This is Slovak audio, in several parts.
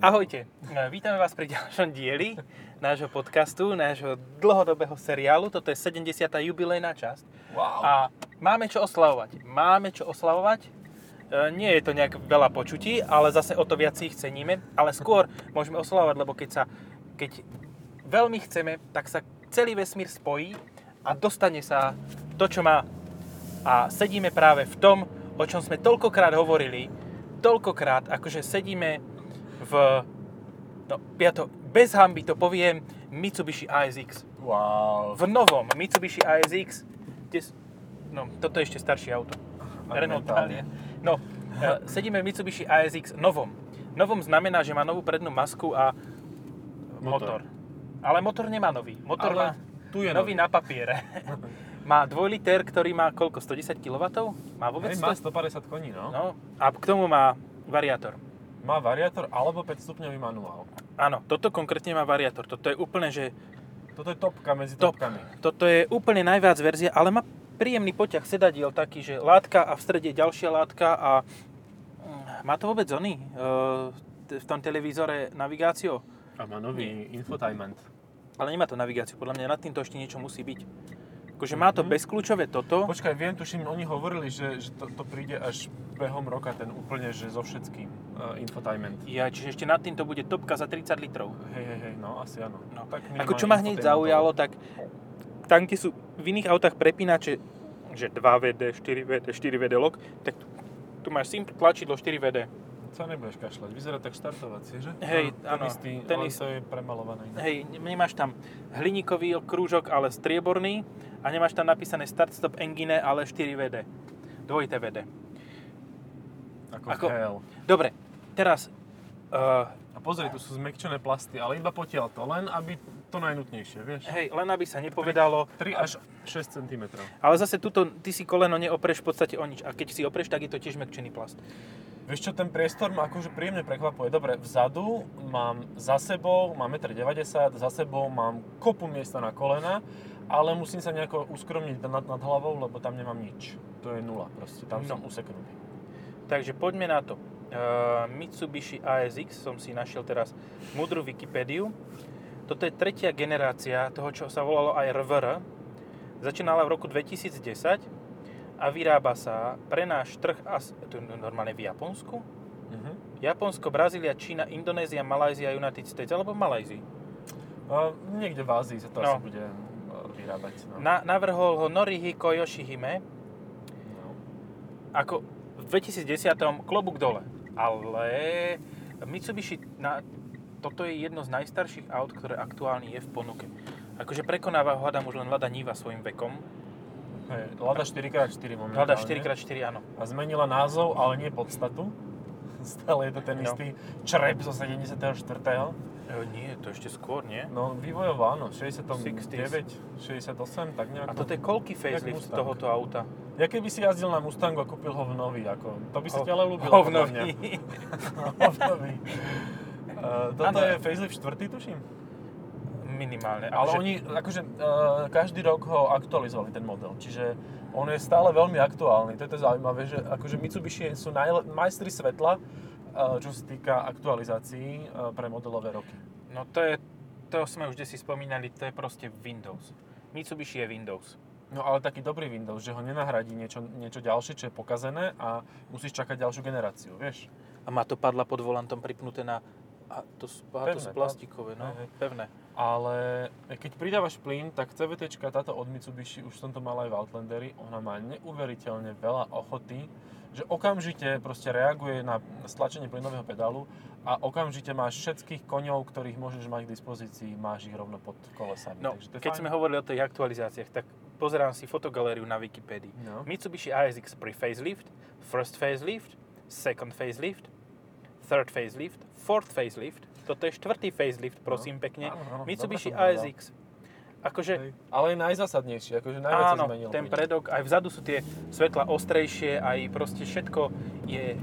Ahojte, vítame vás pri ďalšom dieli nášho podcastu, nášho dlhodobého seriálu. Toto je 70. jubilejná časť. Wow. A máme čo oslavovať. Nie je to nejak veľa počutí, ale zase o to viac ich ceníme. Ale skôr môžeme oslavovať, lebo keď veľmi chceme, tak sa celý vesmír spojí a dostane sa to, čo má. A sedíme práve v tom, o čom sme toľkokrát hovorili. Toľkokrát, akože sedíme ja to bez hanby to poviem, Mitsubishi ASX. Wow. V novom Mitsubishi ASX, toto je ešte staršie auto. Renault Duster. Sedíme v Mitsubishi ASX novom. Novom znamená, že má novú prednú masku a motor. Ale motor nemá nový. Motor má nový na papiere. Má 2 liter, ktorý má koľko? 110 kW? Má vôbec? Má 150 koní, no. A k tomu má variátor. Má variátor alebo 5-stupňový manuál. Áno, toto konkrétne má variátor. Toto je úplne, že... Toto je topka medzi topkami. Toto je úplne najviac verzia, ale má príjemný poťah sedadiel taký, že látka a v strede je ďalšia látka a... Má to vôbec zóny v tom televízore navigáciu? A má nový infotainment. Ale nemá to navigáciu, podľa mňa nad týmto ešte niečo musí byť. Akože má to bezkľúčové toto. Počkaj, tuším, oni hovorili, že to príde až behom roka, ten úplne, že so všetkým infotainment. Ja, čiže ešte nad týmto bude topka za 30 litrov. Hej, no asi áno. No. Tak ako čo ma hneď zaujalo, tak tam, kde sú v iných autách prepínače, že 2WD, 4WD, 4WD lok, tak tu máš simple tlačidlo 4WD. Sa nebudeš kašľať, vyzerá tak štartovacie, že? Hej, áno. Ten istý je premalovaný. Ne? Hej, nemáš tam hliníkový krúžok, ale strieborný. A nemáš tam napísané start-stop engine, ale 4WD. 2WD. Ako hell. Dobre, teraz... A pozri, tu sú zmäkčené plasty, ale iba potiaľ to. Len aby to najnutnejšie, vieš? Hej, len aby sa nepovedalo... 3 až 6 cm. Ale zase tuto, ty si koleno neopreš v podstate o nič. A keď si opreš, tak je to tiež mäkčený plast. Vieš čo, ten priestor ma akože príjemne prekvapuje. Dobre, vzadu mám za sebou, mám 1,90 m, za sebou mám kopu miesta na kolena. Ale musím sa nejako uskromniť nad hlavou, lebo tam nemám nič. To je nula proste, tam som useknutý. Takže poďme na to. Mitsubishi ASX som si našiel teraz múdru Wikipédiu. Toto je tretia generácia toho, čo sa volalo aj RVR. Začínala v roku 2010 a vyrába sa pre náš trh, to je normálne v Japonsku. Uh-huh. Japonsko, Brazília, Čína, Indonézia, Malajzia, United States, alebo Malajzii. Niekde v Ázii sa to asi bude... Navrhol ho Norihiko Yoshihime. Ako v 2010. klobúk dole. Ale Mitsubishi, toto je jedno z najstarších aut, ktoré aktuálne je v ponuke. Akože prekonáva ho hádam už len Lada Niva svojim vekom. Lada 4x4 momentálne. Lada 4x4, áno. A zmenila názov, ale nie podstatu. Stále je to ten istý črep zo 74. Nie, to ešte skôr, nie? No, vývojová, áno, 69, 68, tak nejako... A toto je koľký facelift tohoto auta? Ja keby si jazdil na Mustangu a kúpil ho v nový, ako... To by si ťa ale ľúbil. Ho v nový. Toto je facelift 4, tuším? Minimálne. Ale oni, akože, každý rok ho aktualizovali, ten model, čiže... On je stále veľmi aktuálny, to je to zaujímavé, že akože Mitsubishi sú majstri svetla, čo sa týka aktualizácií pre modelové roky. No to sme už desi spomínali, to je proste Windows. Mitsubishi je Windows. No ale taký dobrý Windows, že ho nenahradí niečo ďalšie, čo je pokazené a musíš čakať ďalšiu generáciu, vieš? A má to padla pod volantom pripnuté na... A to sú plastikové, no, pevné. Ale keď pridávaš plyn, tak CVTčka, táto od Mitsubishi, už som to mal aj v Outlanderi, ona má neuveriteľne veľa ochoty, že okamžite proste reaguje na stlačenie plynového pedálu a okamžite máš všetkých koniov, ktorých môžeš mať k dispozícii, máš ich rovno pod kolesami. No, keď sme hovorili o tých aktualizáciách, tak pozerám si fotogalériu na Wikipedii. No. Mitsubishi ASX pre-facelift, first facelift, second facelift, third facelift, fourth facelift, toto je štvrtý facelift, prosím pekne, Mitsubishi ASX. Akože... Ale je najzásadnejší, akože najviac sa zmenil. Áno, ten predok, aj vzadu sú tie svetla ostrejšie, aj proste všetko je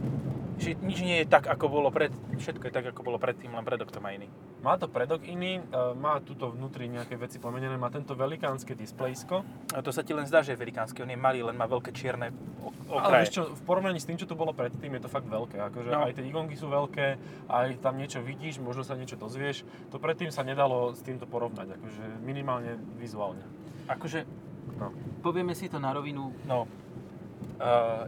Čiže nič nie je tak, ako bolo pred, všetko je tak, ako bolo predtým, len predok to má iný. Má to predok iný, má tuto vnútri nejaké veci pomenené, má tento velikánske displejsko. A to sa ti len zdá, že je velikánske, on je malý, len má veľké čierne okraje. Ale vieš čo, v porovnaní s tým, čo tu bolo predtým, je to fakt veľké. Akože no. Aj tie ikonky sú veľké, aj tam niečo vidíš, možno sa niečo dozvieš. To predtým sa nedalo s týmto porovnať, akože minimálne vizuálne. Akože, no. Povieme si to na rovinu. No.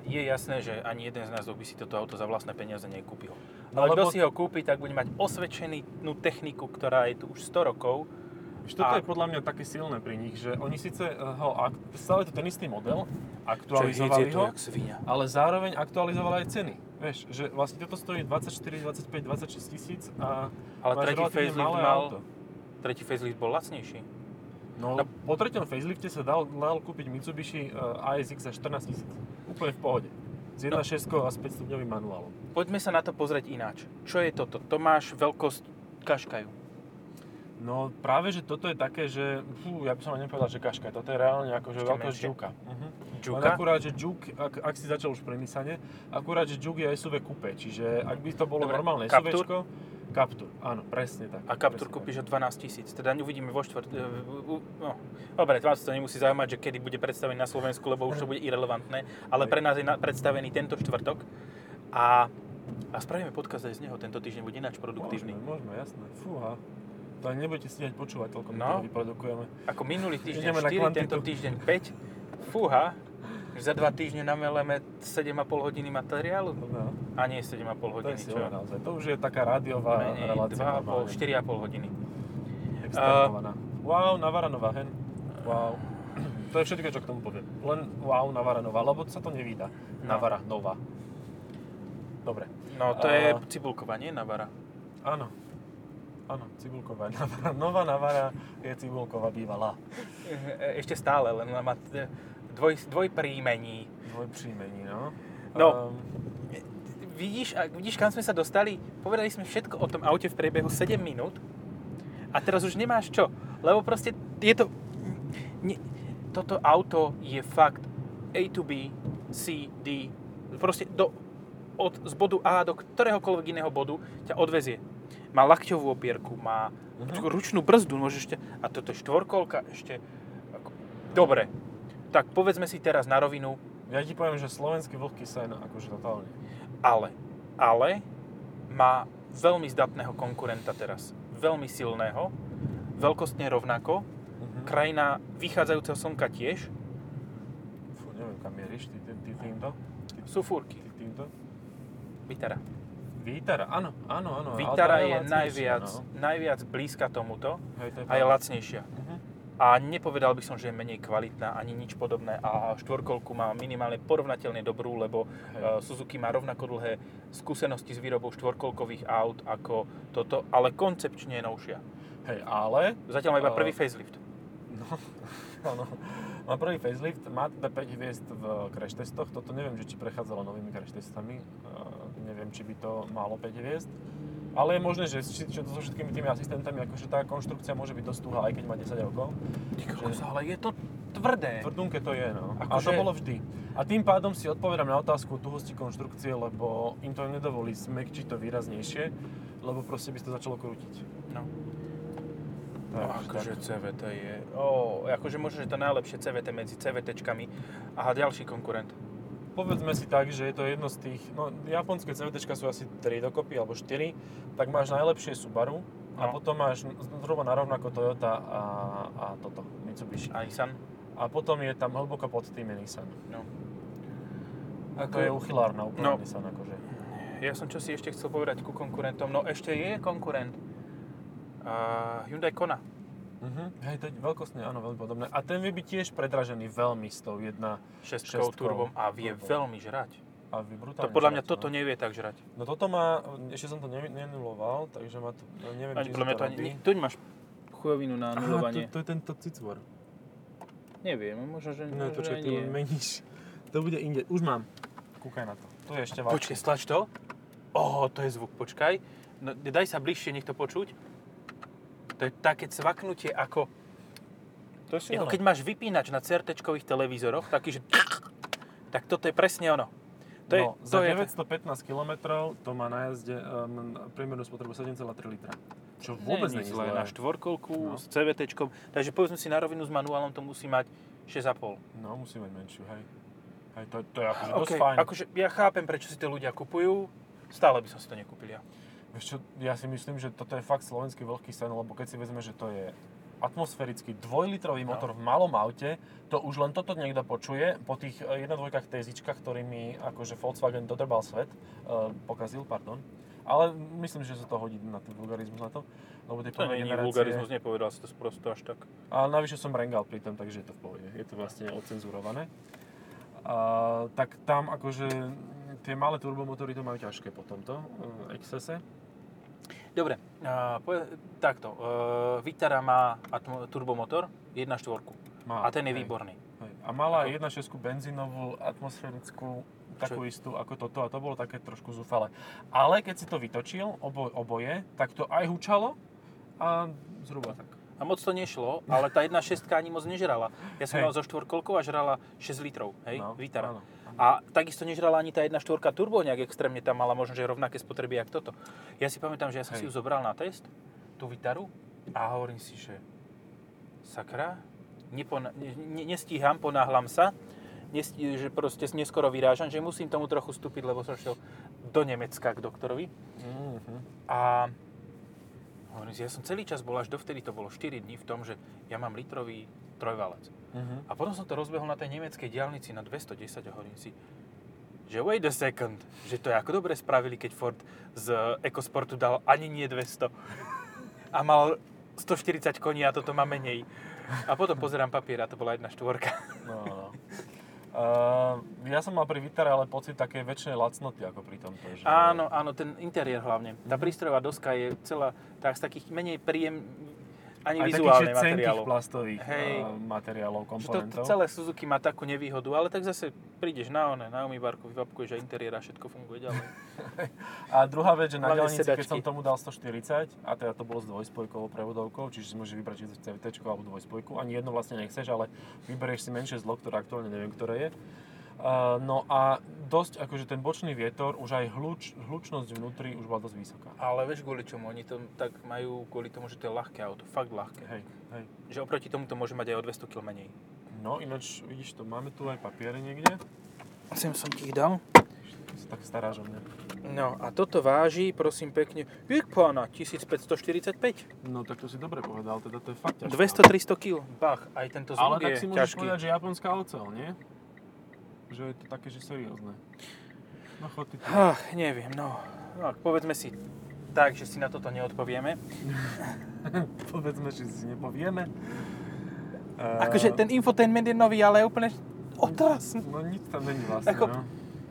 Je jasné, že ani jeden z nás by si toto auto za vlastné peniaze nekúpil. Ale kto si ho kúpi, tak bude mať osvedčenú techniku, ktorá je tu už 100 rokov. Toto je podľa mňa také silné pri nich, že oni síce stále to ten istý model, aktualizovali ho, ale zároveň aktualizovali aj ceny. Vieš, že vlastne toto stojí 24, 25, 26 tisíc a ale máš relatívne malé auto. Tretí facelift bol lacnejší. No, po treťom facelifte sa dal kúpiť Mitsubishi ASX za 14 000. Úplne v pohode. S 1.6 a s 5-stupňovým manuálom. Poďme sa na to pozrieť ináč. Čo je toto? Tomáš, veľkosť Kaškaju. No práve, že toto je také, že... ja by som aj nepovedal, že Kaškaj. Toto je reálne akože veľkosť Juke. Juke? Akurát, že Juke, ak si začal už premysane, akurát, že Juke je SUV coupé. Čiže ak by to bolo normálne SUVčko... Captur, áno, presne tak. A Captur kúpiš o 12 000, teda uvidíme vo štvrť... No, dobre, vás to nemusí zaujímať, že kedy bude predstavený na Slovensku, lebo už to bude irelevantné, ale pre nás je predstavený tento štvrtok a spravíme podcast aj z neho, tento týždeň bude ináč produktívny. Môžeme, jasné, fúha. To nebudete stíhať počúvať, toľko my to vyprodukujeme. Ako minulý týždeň 4, tento týždeň 5, fúha. Za 2 týždne nameleme 7,5 hodiny materiálu? No. A nie 7,5 hodiny, to je silné, čo? Naozaj. To už je taká rádiová relácia. 4,5 hodiny. Externovaná. Wow, Navaranová, hen. Wow. To je všetko, čo k tomu poviem. Len wow, Navaranová, lebo sa to nevída. Navaranová. Dobre. No, to je cibulková, nie Navara? Áno. Áno, cibulková. Nová Navara je cibulková bývalá. Ešte stále, len má... Dvojpríjmení. Dvojpríjmení, no. No, vidíš, kam sme sa dostali? Povedali sme všetko o tom aute v priebehu 7 minút a teraz už nemáš čo. Lebo proste je to... toto auto je fakt A to B, C, D. Proste z bodu A do ktoréhokoľvek iného bodu ťa odvezie. Má lakťovú opierku, má ručnú brzdu, môžeš a toto je štvorkolka ešte. Dobre. Tak povedzme si teraz na rovinu. Ja ti poviem, že slovenský vlhký sen, akože totálne. Ale má veľmi zdatného konkurenta teraz. Veľmi silného, veľkostne rovnako, krajina vychádzajúceho slnka tiež. Fú, neviem, kam mieríš, ty týmto? Sú fúrky. Ty týmto? Vitara, áno. Vitara je najviac blízka tomuto a je lacnejšia. A nepovedal by som, že je menej kvalitná, ani nič podobné. A štvorkolku má minimálne porovnateľne dobrú, lebo Suzuki má rovnako dlhé skúsenosti s výrobou štvorkolkových aut ako toto, ale koncepčne je novšia. Hej, ale... Zatiaľ má iba prvý facelift. No, áno. Má prvý facelift, má teda 5 hviezd v crash testoch. Toto neviem, že či prechádzalo novými crash testami. Neviem, či by to malo 5 hviezd. Ale je možné, že so všetkými tými asistentami, akože tá konštrukcia môže byť dosť tuhá, aj keď má 10 rokov. Ty kokos, ale je to tvrdé. Tvrdúnke to je, no. A to bolo vždy. A tým pádom si odpovedám na otázku o tuhosti konštrukcie, lebo im to nedovolí smekčiť to výraznejšie, lebo proste by to začalo krútiť. No. Akože CVT je... akože možno, že to najlepšie CVT medzi CVTčkami. Aha, ďalší konkurent. Povedzme si tak, že je to jedno z tých, no japonské CVTčka sú asi 3 dokopy, alebo 4, tak máš najlepšie Subaru a potom máš zhruba narovnako Toyota a toto, Mitsubishi. A Nissan. A potom je tam hlboko pod tým je Nissan. No. To je uchylárna úplne Nissan, akože. Ja som čo si ešte chcel povedať ku konkurentom, no ešte je konkurent Hyundai Kona. Hej, to je veľkostne, áno, veľmi podobné. A ten vie byť tiež predražený veľmi s tou 1.6 turbom a vie veľmi žrať. A vie brutálne žrať. Podľa mňa toto nevie tak žrať. No toto má, ešte som to nenuloval, takže má to, neviem, či sa to robí. Tu máš chujovinu na nulovanie. Aha, to je tento cicvor. Neviem, možno, že nie. No počkaj, ty meníš. To bude inde, už mám. Kúkaj na to. To je ešte vážne. Počkaj, stlač to. To je zvuk, počkaj. No, daj sa bližšie, nech to počuť. To je také cvaknutie, ako keď máš vypínač na CRT-čkových televízoroch, taký, že tak toto je presne ono. Za 915 km to má na jazde priemernú spotrebu 7,3 litra. Čo vôbec nie je zlé. Na štvorkolku s CVTčkom. Takže povedzme si na rovinu s manuálom to musí mať 6,5. No, musí mať menšiu, hej. Hej, to je akože dosť fajn. Akože ja chápem, prečo si to ľudia kupujú. Stále by som si to nekúpil ja. Vieš čo, ja si myslím, že toto je fakt slovenský veľký sen, lebo keď si vezme, že to je atmosférický dvojlitrový motor v malom aute, to už len toto niekto počuje po tých 1.2 tézičkách, ktorými akože Volkswagen dodrbal svet, pokazil, pardon. Ale myslím, že sa to hodí na ten vulgarizmus na to, lebo tie prvé generácie... To nie je vulgarizmus, nepovedal si to sprosto až tak. A navyše som rengal pri tom, takže je to v pohode. Je to vlastne ocenzurované. A, tak tam akože tie malé turbomotory to majú ťažké po tomto excese. Dobre, takto. Vitara má turbomotor 1.4 a ten je výborný. Hej. A mala 1.6 benzínovú atmosférickú takú istú ako toto a to bolo také trošku zúfale. Ale keď si to vytočil oboje, tak to aj hučalo a zhruba tak. A moc to nešlo, ale tá 1.6 ani moc nežrala. Ja som mal zo 4-kolkou a žrala 6 litrov, hej, no, Vitara. Áno. A takisto nežrala ani tá 1.4 turbo, nejak extrémne tam mala možno, že rovnaké spotreby, jak toto. Ja si pamätám, že ja som si ju zobral na test, tú Vitaru, a hovorím si, že sakra, nestíham, ponáhlam sa, že proste neskoro vyrážam, že musím tomu trochu vstúpiť, lebo som šiel do Nemecka k doktorovi. Mm-hmm. A hovorím si, ja som celý čas bol, až dovtedy to bolo 4 dní v tom, že ja mám litrový trojvalec. Uh-huh. A potom som to rozbehol na tej nemeckej diaľnici na 210 a hovorím si, že wait a second, že to je ako dobre spravili, keď Ford z EcoSportu dal ani nie 200 a mal 140 koní a toto má menej. A potom pozerám papier a to bola 1.4. No. Ja som mal pri Vitare ale pocit takej väčšej lacnoty ako pri tomto. Že... Áno, ten interiér hlavne. Tá prístrojová doska je celá z takých menej príjem, ani aj vizuálne materiálov. Aj takých cenkých plastových materiálov, komponentov. To celé Suzuki má takú nevýhodu, ale tak zase prídeš na umývarku, vyvapkuješ a interiér a všetko funguje ďalej. A druhá vec, že na diaľnici, keď som tomu dal 140, a teda to bolo s dvojspojkovou prevodovkou, čiže si môžeš vybrať či CVTčko alebo dvojspojku, ani jedno vlastne nechceš, ale vyberieš si menšie zlo, ktoré aktuálne neviem, ktoré je. No a dosť, akože ten bočný vietor, už aj hlučnosť vnútri už bola dosť vysoká. Ale vieš kvôli čomu, oni to tak majú kvôli tomu, že to je ľahké auto, fakt ľahké. Hej. Že oproti tomu to môže mať aj o 200 kg menej. No ináč, vidíš to, máme tu aj papiere niekde. Sem som ti ich dal. Tak staráš o mňa. No a toto váži, prosím pekne, jak pána, 1545. No tak to si dobre povedal, teda to je fakt ťažké. 200-300 kg, bach, aj tento zvuk je ťažký. Ale tak si môžeš povedať, že japonská oceľ, nie? Že je to také, že seriózne. No chod ty tu. Neviem, no. Povedzme si tak, že si na toto neodpovieme. Povedzme, že si nepovieme. Akože ten infotainment je nový, ale je úplne otrasný. No nič tam není vlastne, no.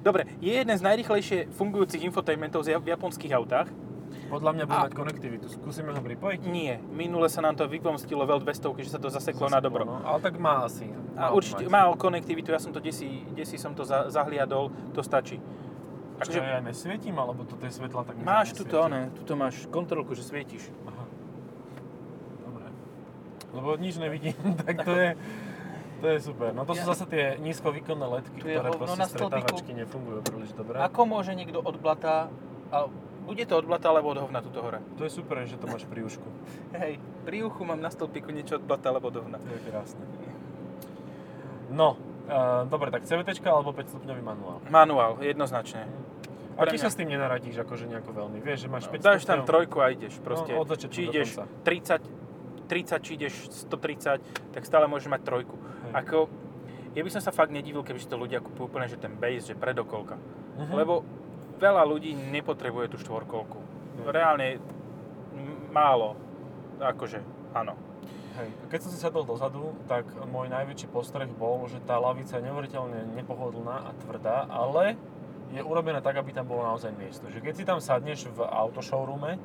Dobre, je jeden z najrýchlejšie fungujúcich infotainmentov v japonských autách. Podľa mňa bude mať konektivitu. Skúsime ho pripojiť? Nie. Minule sa nám to vypomstilo veľ 200, keďže sa to zaseklo na dobro. No, ale tak má asi. A určite má konektivitu. Ja som to desi som to zahliadol. To stačí. Akože ja nesvietím, alebo toto je svetla tak nesvietím. Máš tuto máš kontrolku, že svietíš. Aha. Dobre. Lebo nič nevidím, tak to je super. No to sú zase tie nízkovýkonné ledky, ktoré proste stretávačky nefungujú príliš dobre. Ako môže niekto odblatá bude to od blata alebo od hovna tuto hore. To je super, že to máš pri ušku. Hej, pri uchu mám na stĺpiku niečo od blata alebo od hovna. To je krásne. No, dobre, tak CVTčka alebo 5-stupňový manuál? Manuál, jednoznačne. A ty sa s tým nenaradíš akože nejako veľmi, vieš, že máš 5 stupňov. Dáš tam trojku a ideš proste. No, od začiatku do konca. Či ideš 30, či ideš 130, tak stále môžeš mať trojku. Hej. Ja by som sa fakt nedivil, keby si to ľudia kupujú úplne, že ten base, že predokolka. Lebo veľa ľudí nepotrebuje tú štvorkolku. Reálne málo. Akože, áno. Hej. Keď som si sadol dozadu, tak môj najväčší postreh bol, že tá lavica je neuveriteľne nepohodlná a tvrdá, ale je urobená tak, aby tam bolo naozaj miesto. Že keď si tam sadneš v autoshowroome,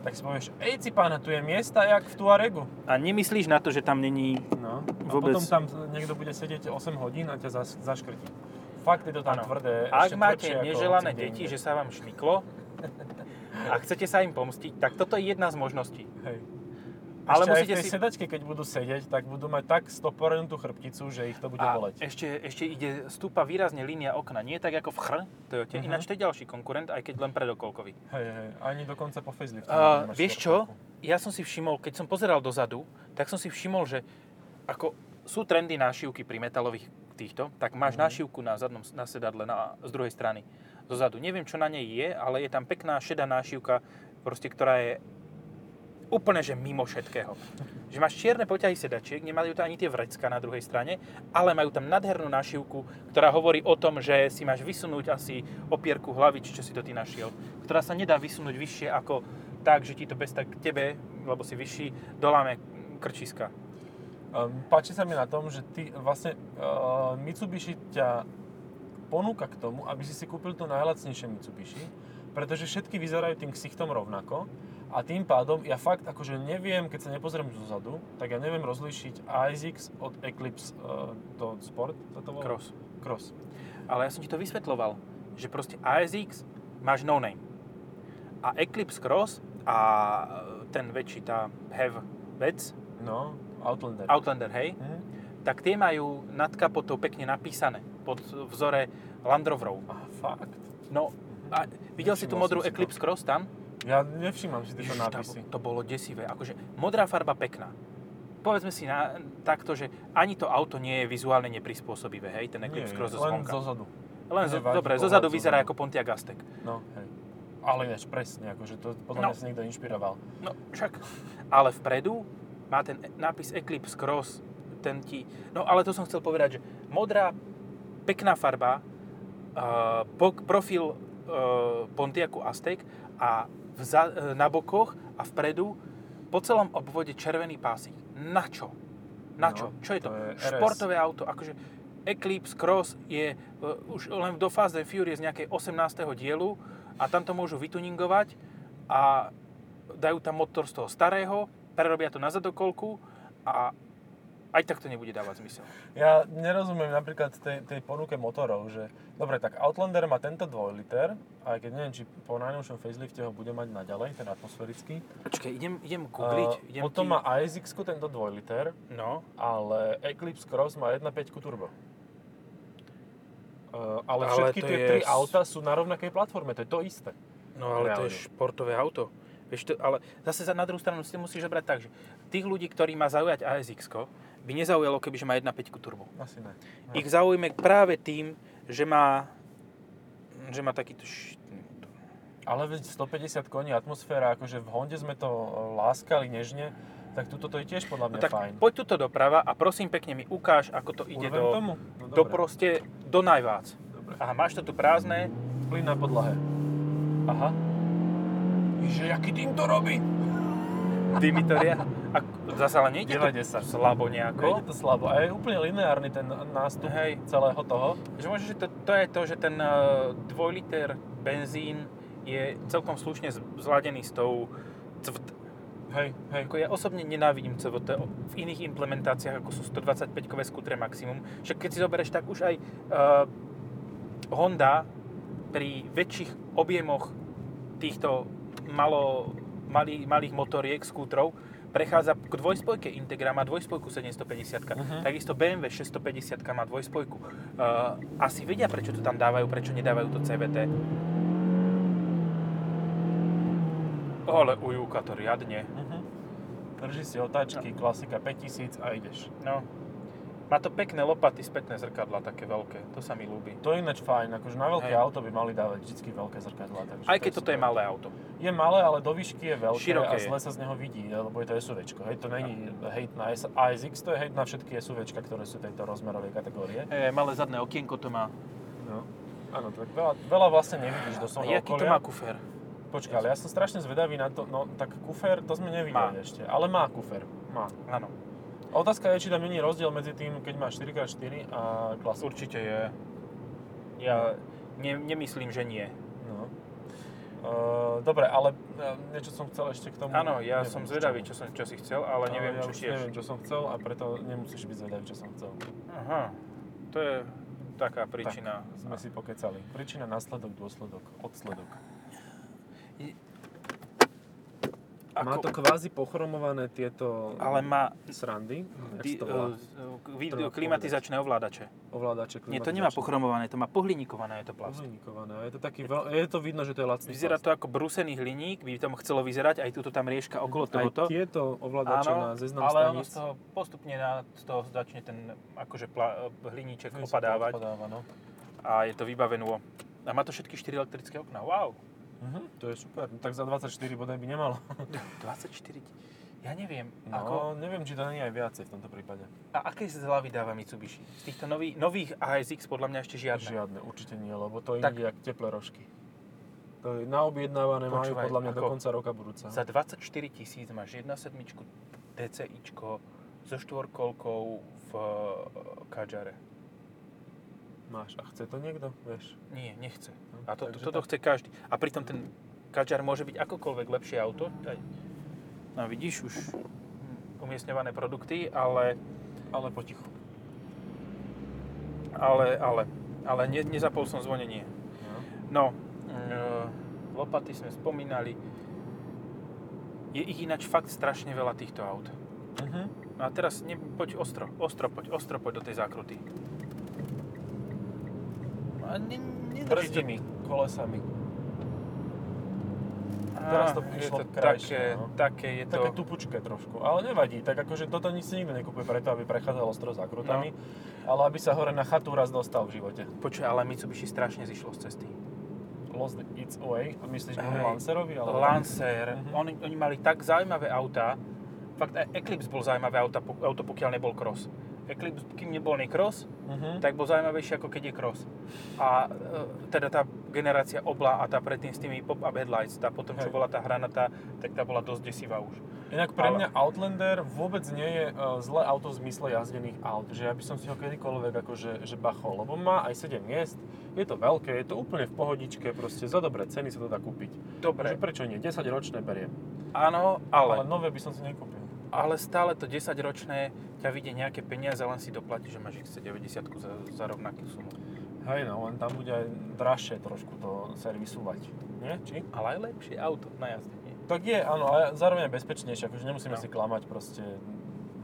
tak si povieš, ej cipána, tu je miesta jak v Tuaregu. A nemyslíš na to, že tam není vôbec... A potom tam niekto bude sedieť 8 hodín a ťa zaškrtí. Fakt je to tam tvrdé. Ak máte neželané deti, že sa vám šmyklo a chcete sa im pomstiť, tak toto je jedna z možností. Hej. A Ale musíte si sedačke, keď budú sedieť, tak budú mať tak stoporenú tú chrbticu, že ich to bude boleť. Ešte ide stúpa výrazne línia okna, nie tak ako v Toyote. Uh-huh. Ináč to je ďalší konkurent, aj keď len predokolkový. Hej, ani dokonca po faceliftu. Vieš čo? Ja som si všimol, keď som pozeral dozadu, tak som si všimol, že ako sú trendy nášivky pri metalových týchto, tak máš nášivku na zadnom na sedadle z druhej strany. Dozadu. Neviem, čo na nej je, ale je tam pekná šedá nášivka, proste, ktorá je úplne, že mimo všetkého. Že máš čierne poťahy sedačiek, nemajú to ani tie vrecká na druhej strane, ale majú tam nadhernú nášivku, ktorá hovorí o tom, že si máš vysunúť asi opierku hlavy, čo si to ty našiel, ktorá sa nedá vysunúť vyššie ako tak, že ti to bez tak tebe, lebo si vyšší, doláme krčiska. Páči sa mi na tom, že ty vlastne Mitsubishi ťa ponúka k tomu, aby si kúpil to najlacnejšie Mitsubishi, pretože všetky vyzerajú tým ksichtom rovnako. A tým pádom ja fakt akože neviem, keď sa nepozriem zozadu, tak ja neviem rozlíšiť ASX od Eclipse do Sport, toto bolo? Cross. Ale ja som ti to vysvetľoval, že proste ASX máš no name. A Eclipse Cross a ten väčší, tá BEV vec. No, Outlander. Outlander, hej. Mm-hmm. Tak tie majú nad kapotou pekne napísané pod vzore Land Roverov. A fakt? No, a videl si tú modrú Eclipse Cross tam? Ja nevšímam si tieto nápisy. To bolo desivé. Akože modrá farba pekná. Povedzme si takto, že ani to auto nie je vizuálne neprispôsobivé, hej? Ten Eclipse Cross zo zvonka. Len zozadu. Dobre, zozadu vyzerá ako Pontiac Aztek. No, hej. Ale ináč presne, akože to podľa mňa si niekto inšpiroval. No, však. Ale vpredu má ten nápis Eclipse Cross, ten ti... No, ale to som chcel povedať, že modrá, pekná farba, profil Pontiacu Aztek a na bokoch a vpredu po celom obvode červený pásik. Na čo? Čo je to? Športové auto. Akože Eclipse Cross je už len do Fast and Furious nejakej 18. dielu a tam to môžu vytuningovať a dajú tam motor z toho starého, prerobia to na zadokolku a aj tak to nebude dávať zmysel. Ja nerozumiem napríklad tej ponuke motorov, že dobre, tak Outlander má tento 2-liter, aj keď neviem, či po najnovšom facelifte ho bude mať naďalej, ten atmosférický. Počkej, idem googliť. Potom má ASX-ku tento 2-liter, no. Ale Eclipse Cross má 1.5 turbo. Ale všetky tie tri auta sú na rovnakej platforme, to je to isté. No ale to je športové auto. Vieš, ale zase na druhú stranu si musíš brať tak, že tých ľudí, ktorí má zaujať ASX-ko, by nezaujalo, kebyže má 1.5 turbo. Asi ne. No. Ich zaujme práve tým, že má takýto... Ale 150 koní atmosféra, akože v Honde sme to láskali nežne, tak tuto to je tiež podľa mňa tak fajn. Poď tuto doprava a prosím pekne mi ukáž, ako to ide do najvác. Dobre. Aha, máš to tu prázdne. Plyn na podlahe. Aha. Ježe, jaký dym to robí? Dymy to riadne. A zase ale nejde to slabo nejako. Nejde to slabo a je úplne lineárny ten nástup celého toho. Že možno, že to je to, že ten 2-liter benzín je celkom slušne zladený s tou CVT. Hej. Ako ja osobne nenávidím CVT v iných implementáciách, ako sú 125-kové skutre maximum. Však keď si zoberieš, tak už aj Honda pri väčších objemoch týchto malých motoriek, skútrov, prechádza k dvojspojke. Integra má dvojspojku 750, takisto BMW 650 má dvojspojku. Asi vedia, prečo to tam dávajú, prečo nedávajú to CVT. Ale ujúka to riadne. Drží si otáčky, klasika 5000 a ideš. No. Má to pekné lopaty, spätné zrkadlá, také veľké. To sa mi ľúbi. To je ináč fajn, akože na veľké auto by mali dávať vždycky veľké zrkadlá. Aj keď toto je malé auto. Je malé, ale do výšky je veľké. Široké a zle sa z neho vidí, lebo je to SUVčko. Hej, to není hejt na ASX, to je hejt na všetky SUVčka, ktoré sú tejto rozmerovej kategórie. Malé zadné okienko to má. No. Áno, tak veľa vlastne nevidíš do svojho okolia. Jaký to má kufér? Počkaj, ja som strašne zvedavý na to, no tak kufér, to sme nevideli ešte, ale má kufér. Má. Áno. Otázka je, či tam není rozdiel medzi tým, keď máš 4x4 a klasiku. Určite je. Ja nemyslím, že nie. No. Dobre, ale niečo som chcel ešte k tomu. Áno, ja neviem, som zvedavý, čo si chcel, ale neviem, čo tiež. Ja neviem, čo som chcel a preto nemusíš byť zvedavý, čo som chcel. Aha, to je taká príčina. Tak, sme si pokecali. Príčina, následok, dôsledok, odsledok. Má to kvázi pochromované tieto srandy. Klimatizačné ovládače. Nie, to nemá pochromované, to má pohliníkované, je to plast. Pohliníkované, je to taký, je to vidno, že to je lacný. Vyzerá to ako brúsený hliník, by tam chcelo vyzerať, aj túto tam rieška okolo tohoto. Aj tieto ovládače na zeznam staníc. Ale ono z toho postupne na to začne ten akože hliníček opadávať. No. A je to vybavenú. A má to všetky 4 elektrické okná, wow. Uh-huh, to je super, no, tak za 24 bodaj by nemalo. 24? Ja neviem. No, ako... neviem, či to nie je aj viacej v tomto prípade. A aké zľavy dáva Mitsubishi? Z týchto nových ASX podľa mňa ešte žiadne. Žiadne, určite nie, lebo to tak... ide jak teplé rožky. To je naobjednávané, majú podľa mňa do konca roka budúca. Za 24 000 máš 1.7 DCIčko so štvorkolkou v Kadžare. Máš. A chce to niekto? Vieš? Nie, nechce. A toto chce každý. A pritom ten Kadžar môže byť akokoľvek lepšie auto. No vidíš už umiestňované produkty, ale... Ale potichu. Ale nezapol som zvonenie. No, lopaty sme spomínali. Je ich ináč fakt strašne veľa týchto aut. Uh-huh. No a teraz poď ostro poď do tej zákruty. A nedrží mi kolesami. Teraz to išlo krajšie. No. Také je to... Také tupučké trošku, ale nevadí. Tak akože toto nič si nikto nekúpuje preto, aby prechádzalo ostro zákrutami, ale aby sa hore na chatu raz dostal v živote. Počuj, ale Mitsubishi strašne zišlo z cesty. Lost its way? Myslíš, že Lancerovi? Ale... Lancer. Uh-huh. Oni mali tak zaujímavé autá. Fakt aj Eclipse bol zaujímavé auto, pokiaľ nebol Cross. Eclipse, kým nebol cross, tak bol zaujímavejší ako keď je cross. A teda tá generácia obla a tá predtým s tými pop-up headlights, tá potom, čo bola tá hranatá, tak tá bola dosť desivá už. Inak pre mňa Outlander vôbec nie je zlé auto v zmysle jazdených aut, že ja by som si ho kedykoľvek akože bachol, lebo má aj 7 miest, je to veľké, je to úplne v pohodičke, proste za dobré ceny sa to dá kúpiť. Dobre. Takže prečo nie? 10 ročné beriem. Áno, ale nové by som si nekúpil. Ale stále to 10-ročné ťa vyjde nejaké peniaze, len si doplatí, že máš XC90 za rovnakú sumu. Hej, no len tam bude aj dražšie trošku to servisovať, nie? Či? Ale aj lepšie auto na jazde, nie? Tak je, áno, ale zároveň aj bezpečnejšie, akože nemusíme si klamať, proste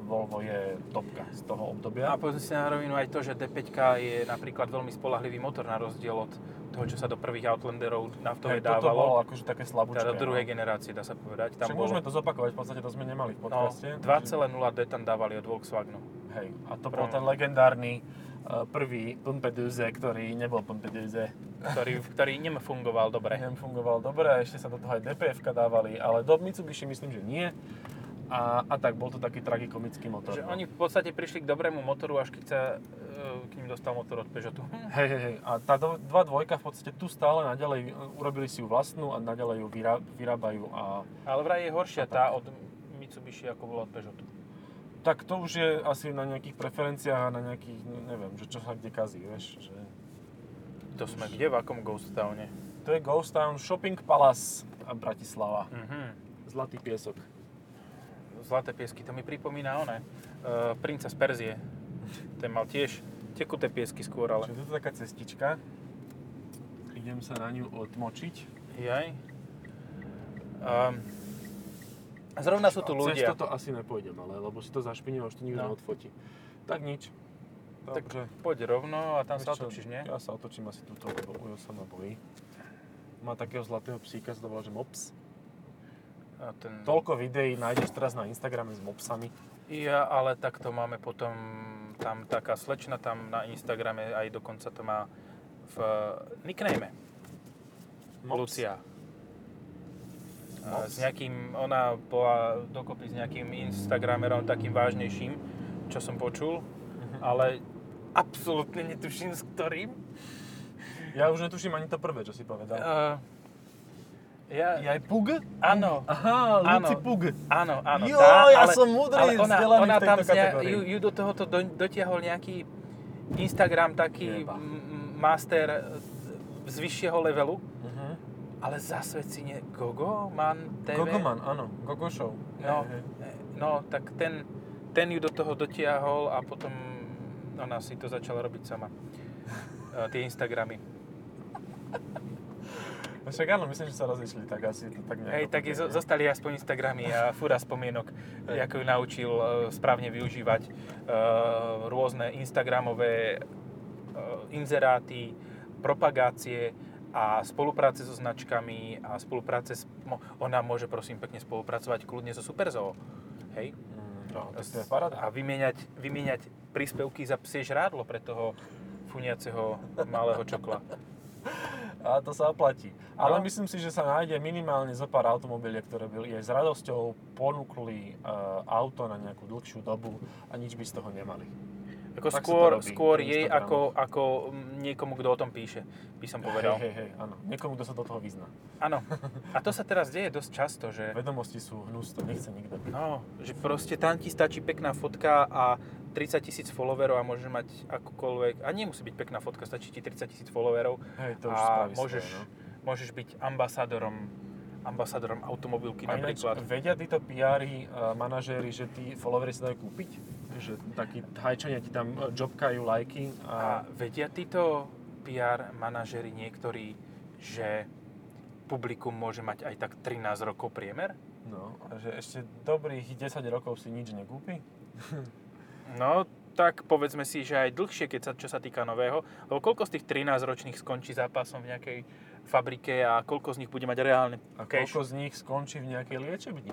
Volvo je topka z toho obdobia. A povedzme si na rovinu aj to, že D5-ka je napríklad veľmi spoľahlivý motor na rozdiel od toho, čo sa do prvých Outlanderov naftové dávalo. Toto bolo akože také slabúčke. Teda do druhej generácie, dá sa povedať. Tam bolo... môžeme to zopakovať, v podstate to sme nemali v podcaste. No, 2.0D tam dávali od Volkswagenu. Hej, a to bol ten legendárny prvý Pumpe Düse, ktorý nebol Pumpe Düse. Ktorý nefungoval dobre. Nefungoval dobre, ešte sa do toho aj DPF-ka dávali, ale do Mitsubishi myslím, že nie. A tak, bol to taký tragikomický motor. Že oni v podstate prišli k dobrému motoru, až keď sa k ním dostal motor od Peugeotu. Hej. A tá 2.2 v podstate tu stále naďalej, urobili si ju vlastnú a naďalej ju vyrábajú. Ale vraj je horšia tá od Mitsubishi, ako bola od Peugeotu. Tak to už je asi na nejakých preferenciách a na nejakých, neviem, že čo sa kde kazí, vieš. Že... To sme kde, v akom Ghost Towne? To je Ghost Town Shopping Palace a Bratislava. Zlatý piesok. Zlaté piesky, to mi pripomína princa z Perzie. Ten mal tiež tekuté piesky skôr, ale... Čiže to je taká cestička. Idem sa na ňu odmočiť. Jaj. Zrovna sú tu ľudia. Cez toto asi nepôjdem, ale lebo si to zašpiním a už to nikto neodfotí. Tak nič. Takže poď rovno a tam sa otočíš, nie? Ja sa otočím asi túto, lebo Ujo sa ma bojí. Má takého zlatého psíka, sa to volá, že mops. Toľko videí nájdeš teraz na Instagrame s mopsami. Ja, ale takto máme potom, tam taká slečna, tam na Instagrame aj dokonca to má v nickname. Mops. Lucia. Mops. Ona bola dokopy s nejakým Instagramerom takým vážnejším, čo som počul, ale absolútne netuším s ktorým. Ja už netuším ani to prvé, čo si povedal. Ja aj Pug? Áno. Aha, Luci Pug. Áno. Jo, ja som múdry, vzdelaný v tejto kategórii. Ju do tohoto dotiahol nejaký Instagram, taký master z vyššieho levelu. Uh-huh. Ale za svet si nie... Gogoman TV? Gogoman, áno. Gogo Show. No, tak ten ju do toho dotiahol a potom ona si to začala robiť sama. Tie Instagramy. Však áno, myslím, že sa rozišli, tak asi tak nejako. Hej, tak je, zostali aspoň Instagramy a fúra spomienok, ako ju naučil správne využívať rôzne instagramové inzeráty, propagácie a spolupráce so značkami a spolupráce s... Ona môže, prosím, pekne spolupracovať kľudne so Superzoo, hej? No, to je paráda. A vymieňať príspevky za psie žrádlo pre toho funiaceho malého čokla. A to sa oplatí. Ale myslím si, že sa nájde minimálne zo pár automobiliek, ktoré by aj s radosťou ponúkli auto na nejakú dlhšiu dobu a nič by z toho nemali. Ako skôr jej ako niekomu, kto o tom píše, by som povedal. Hej, áno. Niekomu, kto sa do toho vyzná. Áno. A to sa teraz deje dosť často, že... Vedomosti sú hnus, to nechce nikto. No, že proste tam ti stačí pekná fotka a 30,000 followerov a môžeš mať akokoľvek... A nemusí byť pekná fotka, stačí ti 30,000 followerov. Hej, to už a môžeš byť ambasádorom automobilky a napríklad. A vedia títo PR-y, manažéri, že tí followery sa dajú kúpiť? Že takí hajčania ti tam jobkajú lajky. A vedia títo PR manažeri niektorí, že publikum môže mať aj tak 13 rokov priemer? No, a že ešte dobrých 10 rokov si nič nekúpi? No, tak povedzme si, že aj dlhšie, keď sa, čo sa týka nového. Lebo koľko z tých 13-ročných skončí zápasom v nejakej fabrike a koľko z nich bude mať reálne cash? Koľko z nich skončí v nejakej liečebni?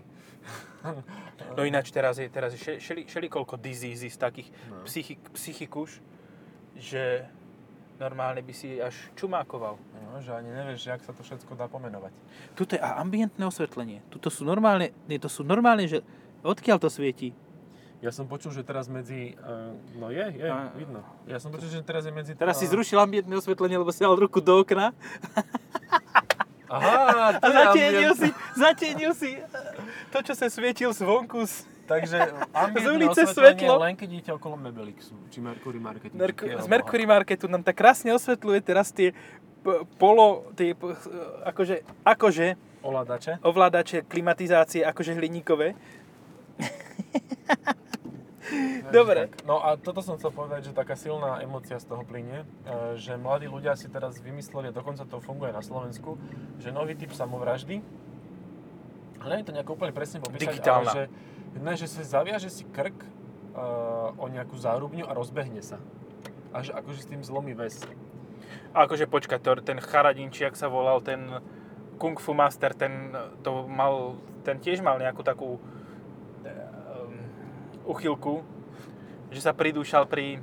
No ináč teraz je šelikoľko diseases takých psychikuš, že normálne by si až čumákoval. No, že ani nevieš, jak sa to všetko dá pomenovať. Tuto je ambientné osvetlenie. To sú normálne, že odkiaľ to svieti? Ja som počul, že teraz medzi... No je, vidno. Ja som počul, že teraz je medzi... Teraz si zrušil ambientné osvetlenie, lebo si dal ruku do okna. Aha, to je zatienil si to, čo sa svietil zvonku. Takže ambientné osvetlenie len keď idete okolo Mebelixu, či Mercury Marketu. Z Mercury Marketu nám tak krásne osvetľuje teraz tie akože ovládače klimatizácie, akože hliníkové. Dobre. No a toto som chcel povedať, že taká silná emócia z toho plynie, že mladí ľudia si teraz vymysleli, a dokonca to funguje na Slovensku, že nový typ samovraždy, neviem to nejako úplne presne popísať, digitálna. Ale že sa zaviaže si krk o nejakú zárubňu a rozbehne sa. A že akože s tým zlomí väz. A akože počkaj, ten Charadinčiak sa volal, ten Kung Fu Master, ten tiež mal nejakú takú uchylku, že sa pridúšal pri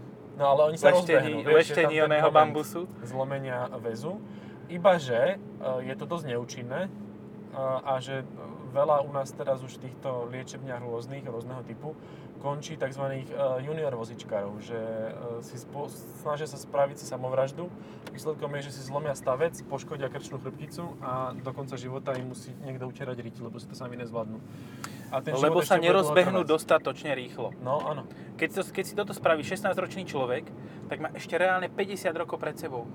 leštení oného bambusu. Zlomenia väzu. Ibaže je to dosť neúčinné a že veľa u nás teraz už v týchto liečebniach rôzneho typu končí tzv. Junior vozičkárov, že snažia sa spraviť si samovraždu. Výsledkom je, že si zlomia stavec, poškodia krčnú chrbticu a do konca života im musí niekto utierať ryti, lebo si to sami nezvládnu. Lebo sa nerozbehnú dostatočne rýchlo. No, áno. Keď si toto spraví 16-ročný človek, tak má ešte reálne 50 rokov pred sebou.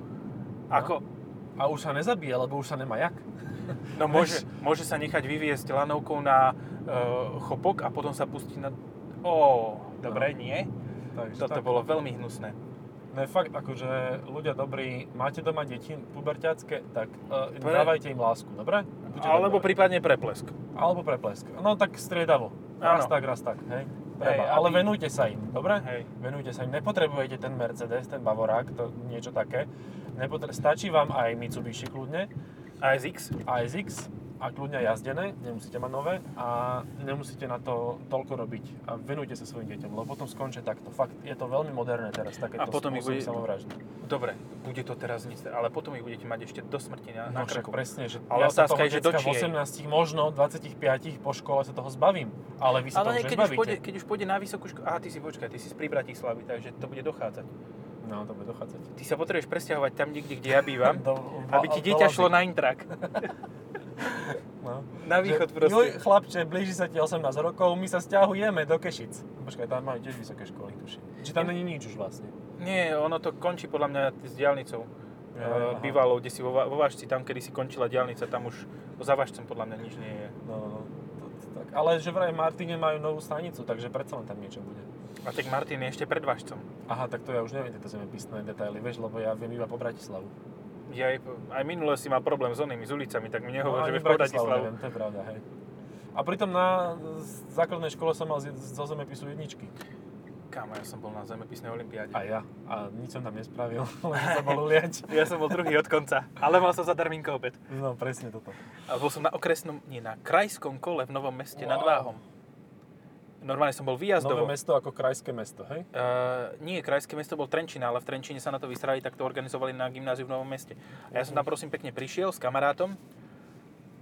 Ako... No. A už sa nezabíja, lebo už sa nemá jak. No môže sa nechať vyviesť lanovkou na chopok a potom sa pustiť na... dobre, nie. Takže toto bolo veľmi hnusné. No fakt, akože ľudia dobrí, máte doma deti puberťácké, tak dávajte im lásku, dobre? Alebo prípadne preplesk. No tak striedavo. Raz tak, hej. Ale venujte sa im, dobre? Hej. Venujte sa im. Nepotrebujete ten Mercedes, ten Bavorák, to niečo také. Stačí vám aj Mitsubishi kľudne. ASX. A kľudne jazdené, nemusíte mať nové a nemusíte na to toľko robiť. A venujte sa svojim deťom, lebo potom skončia takto. Fakt, je to veľmi moderné teraz, takéto spôsoby samovraždy. Dobre, bude to teraz nič, ale potom ich budete mať ešte do smrti na krku. Presne, že ale ja sa toho decka v 18, možno 25 po škole sa toho zbavím, ale vy sa toho už nezbavíte. Ale keď už pôjde na vysokú školu, ty si pri Bratislavi, takže to bude dochádzať. No, to bude dochádzať. Ty sa potrebuješ presťahovať tam niekde, kde ja bývam, aby ti dieťa šlo na intrak. No. Na východ proste. Joj, chlapče, blíži sa ti 18 rokov, my sa sťahujeme do Košic. Počkaj, tam majú tiež vysoké školy, tuším. Čiže tam není nič už vlastne. Nie, ono to končí podľa mňa s diaľnicou. Bývalou, kde si vo Vážci, tam kedy si končila diaľnica, tam už za Vážcem podľa mňa nič nie je. No. To tak. Ale že vraj Martine majú novú stanicu, takže predsa len tam niečo bude. A tak Martin je ešte pred Vážcom. Aha, tak to ja už neviem tieto zemepisné detaily, vieš, lebo ja viem iba po Bratislavu. Ja aj minule si mal problém s onými, s ulicami, tak mi nehovor, že vieš povedať Bratislavu. Neviem, to je pravda, hej. A pritom na základnej škole som mal zo zemepisu jedničky. Kámo, ja som bol na zemepisnej olympiáde. A ja. A nič som tam nespravil, len som bol uliať. Ja som bol druhý od konca, ale mal som zadarmínko obed. No, presne toto. A bol som na okresnom, nie, na krajskom kole v Novom Meste nad Váhom. Normálne som bol výjazdovo. Nové mesto ako krajské mesto, hej? Nie, krajské mesto bol Trenčín, ale v Trenčíne sa na to vysrali, tak to organizovali na gymnáziu v Novom Meste. A ja som tam prosím pekne prišiel s kamarátom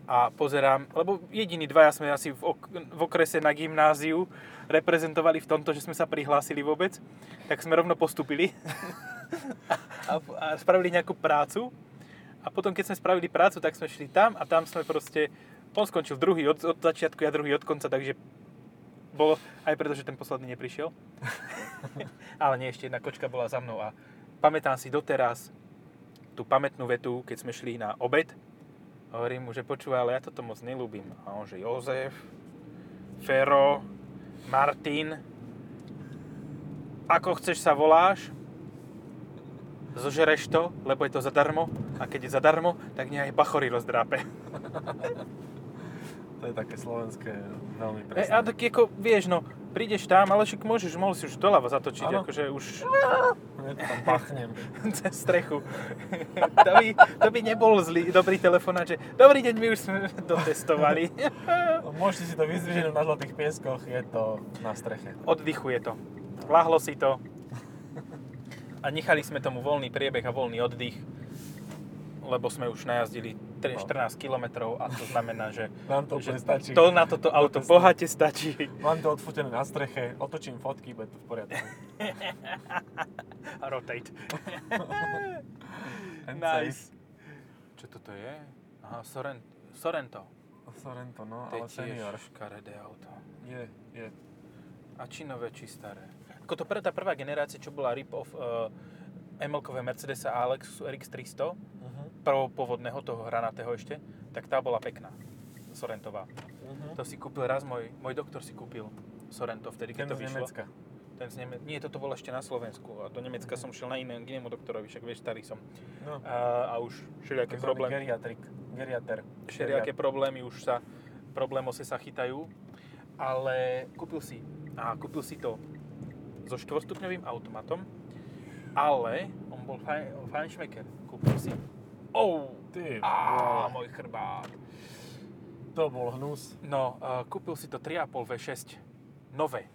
a pozerám, lebo jediní dvaja sme asi v okrese na gymnáziu reprezentovali v tomto, že sme sa prihlásili vôbec, tak sme rovno postúpili a spravili nejakú prácu. A potom, keď sme spravili prácu, tak sme šli tam a tam sme proste, on skončil druhý od začiatku, ja druhý od konca, takže bolo aj preto, že ten posledný neprišiel. Ale nie, ešte jedna kočka bola za mnou a pamätám si doteraz tú pamätnú vetu, keď sme šli na obed. Hovorím mu, že počúva, ale ja toto moc neľúbim. A on, že Jozef, Fero, Martin, ako chceš sa voláš, zožereš to, lebo je to zadarmo a keď je zadarmo, tak nech aj bachory rozdrápe. To je také slovenské, veľmi presné. A tak ako, vieš, no, prídeš tam, ale však mohol si už doľava zatočiť, ano. Akože už... Ja tam pachnem. Cez strechu. to by nebol zlý, dobrý telefonát, že dobrý deň, my už sme dotestovali. Môžete si to vyzvižiť na Zlatých pieskoch, je to na streche. Oddychuje to. Lahlo si to. A nechali sme tomu voľný priebeh a voľný oddych, lebo sme už najazdili 14 km a to znamená, že, nám to, že to na toto auto bohate stačí. Mám to odfotené na streche, otočím fotky, bude to v poriadku. Rotate. Nice. Čo toto je? Aha, Sorento. Sorento, no, ale senior. To je tiež škaredé auto. Je. A či nové, či staré. Ako to tá prvá generácia, čo bola rip-off ML-kové Mercedesa a Lexusu RX 300, prvopovodného, toho hranatého ešte, tak tá bola pekná, Sorentová. To si kúpil raz, môj doktor si kúpil Sorento vtedy, keď to vyšlo. Nie, toto bolo ešte na Slovensku a do Nemecka som šiel k inému doktorovi, však vieš, starý som. No. A už všelijaké problémy. Všelijaké problémy už sa, problémose sa chytajú, ale kúpil si to so 4-stupňovým automatom, ale on bol fajnšmeker. Kúpil si. Môj chrbát. To bol hnus. No, kúpil si to 3,5 V6. Nové.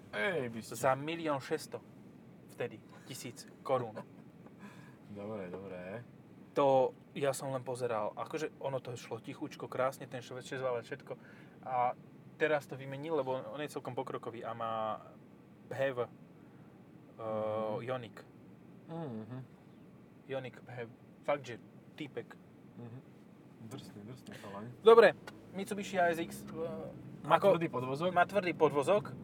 Za 1 600 000 vtedy. 1000 korún. Dobre. To ja som len pozeral. Akože ono to šlo tichučko, krásne, ten šesťvalec, všetko. A teraz to vymenil, lebo on je celkom pokrokový a má BEV Ioniq. Ioniq BEV. Fakt, že týpek. Drsný chalán. Dobre, Mitsubishi ASX. Má tvrdý podvozok.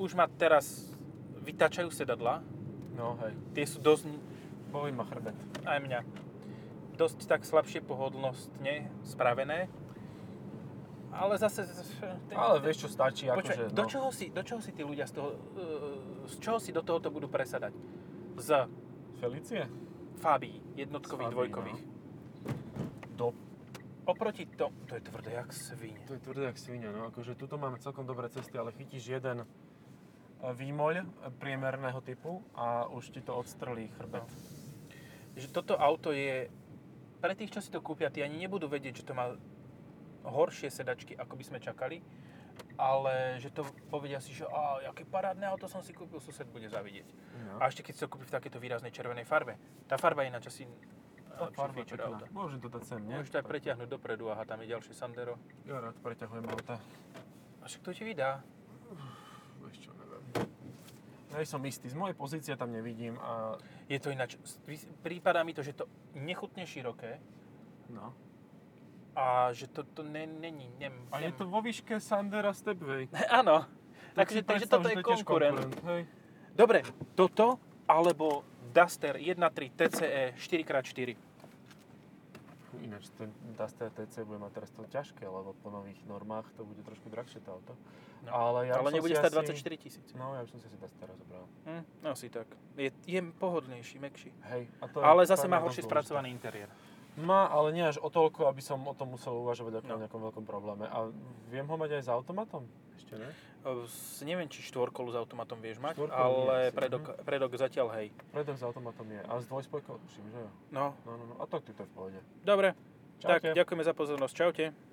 Už má teraz... Vytáčajú sedadla. No hej. Tie sú dosť... Boví ma chrbet. Aj mňa. Dosť tak slabšie pohodlnostne spravené. Ale zase... vieš, čo stačí. Počkaj, no. do čoho si tí ľudia z toho... Z čoho si do tohoto budú presadať? Z... Felicie? Fabii, jednotkových, Fabii, dvojkových. No. Oproti to je tvrdé jak svinia. To je tvrdé jak svinia, no akože tuto máme celkom dobré cesty, ale chytíš jeden výmoľ priemerného typu a už ti to odstrelí chrbet. No. Že toto auto je, pre tých, čo si to kúpia, tí ani nebudú vedieť, že to má horšie sedačky, ako by sme čakali, ale že to povedia si, že aké parádne auto som si kúpil, sused bude zavidieť. No. A ešte keď si to kúpi v takéto výraznej červenej farbe. Tá farba ináč asi... Môžem to dať sem, nie? Môžeš to aj preťahnuť dopredu, aha, tam je ďalšie Sandero. Ja rád preťahujem auta. A však to ti vydá. Vieš čo, neviem. Ja som istý, z mojej pozície tam nevidím a... Je to ináč, prípadá mi to, že to nechutne široké. No. A že to není, A je to vo výške Sandera Stepway. Áno, takže toto je konkurent. Hej. Dobre, toto, alebo... Duster 1.3 TCE 4x4. Ináč ten Duster TCE bude mať teraz to ťažké, lebo po nových normách to bude trošku drahšie to auto. No. Ale nebude stať 24 000. No, ja by som si Dustera zobral. No si tak. Je pohodlnejší, mäkší. Hej. Ale zase má horšie spracovaný interiér. Má, ale nie až o toľko, aby som o tom musel uvažovať ako o nejakom veľkom probléme. A viem ho mať aj s automatom? Ešte ne? Neviem, či štvorkolu s automatom vieš mať, ale predok zatiaľ hej. Predok s automatom je, a s dvojspojkou, tuším, že jo? No. A tak ty to je v pohode. Dobre, čaute. Tak ďakujeme za pozornosť, čaute.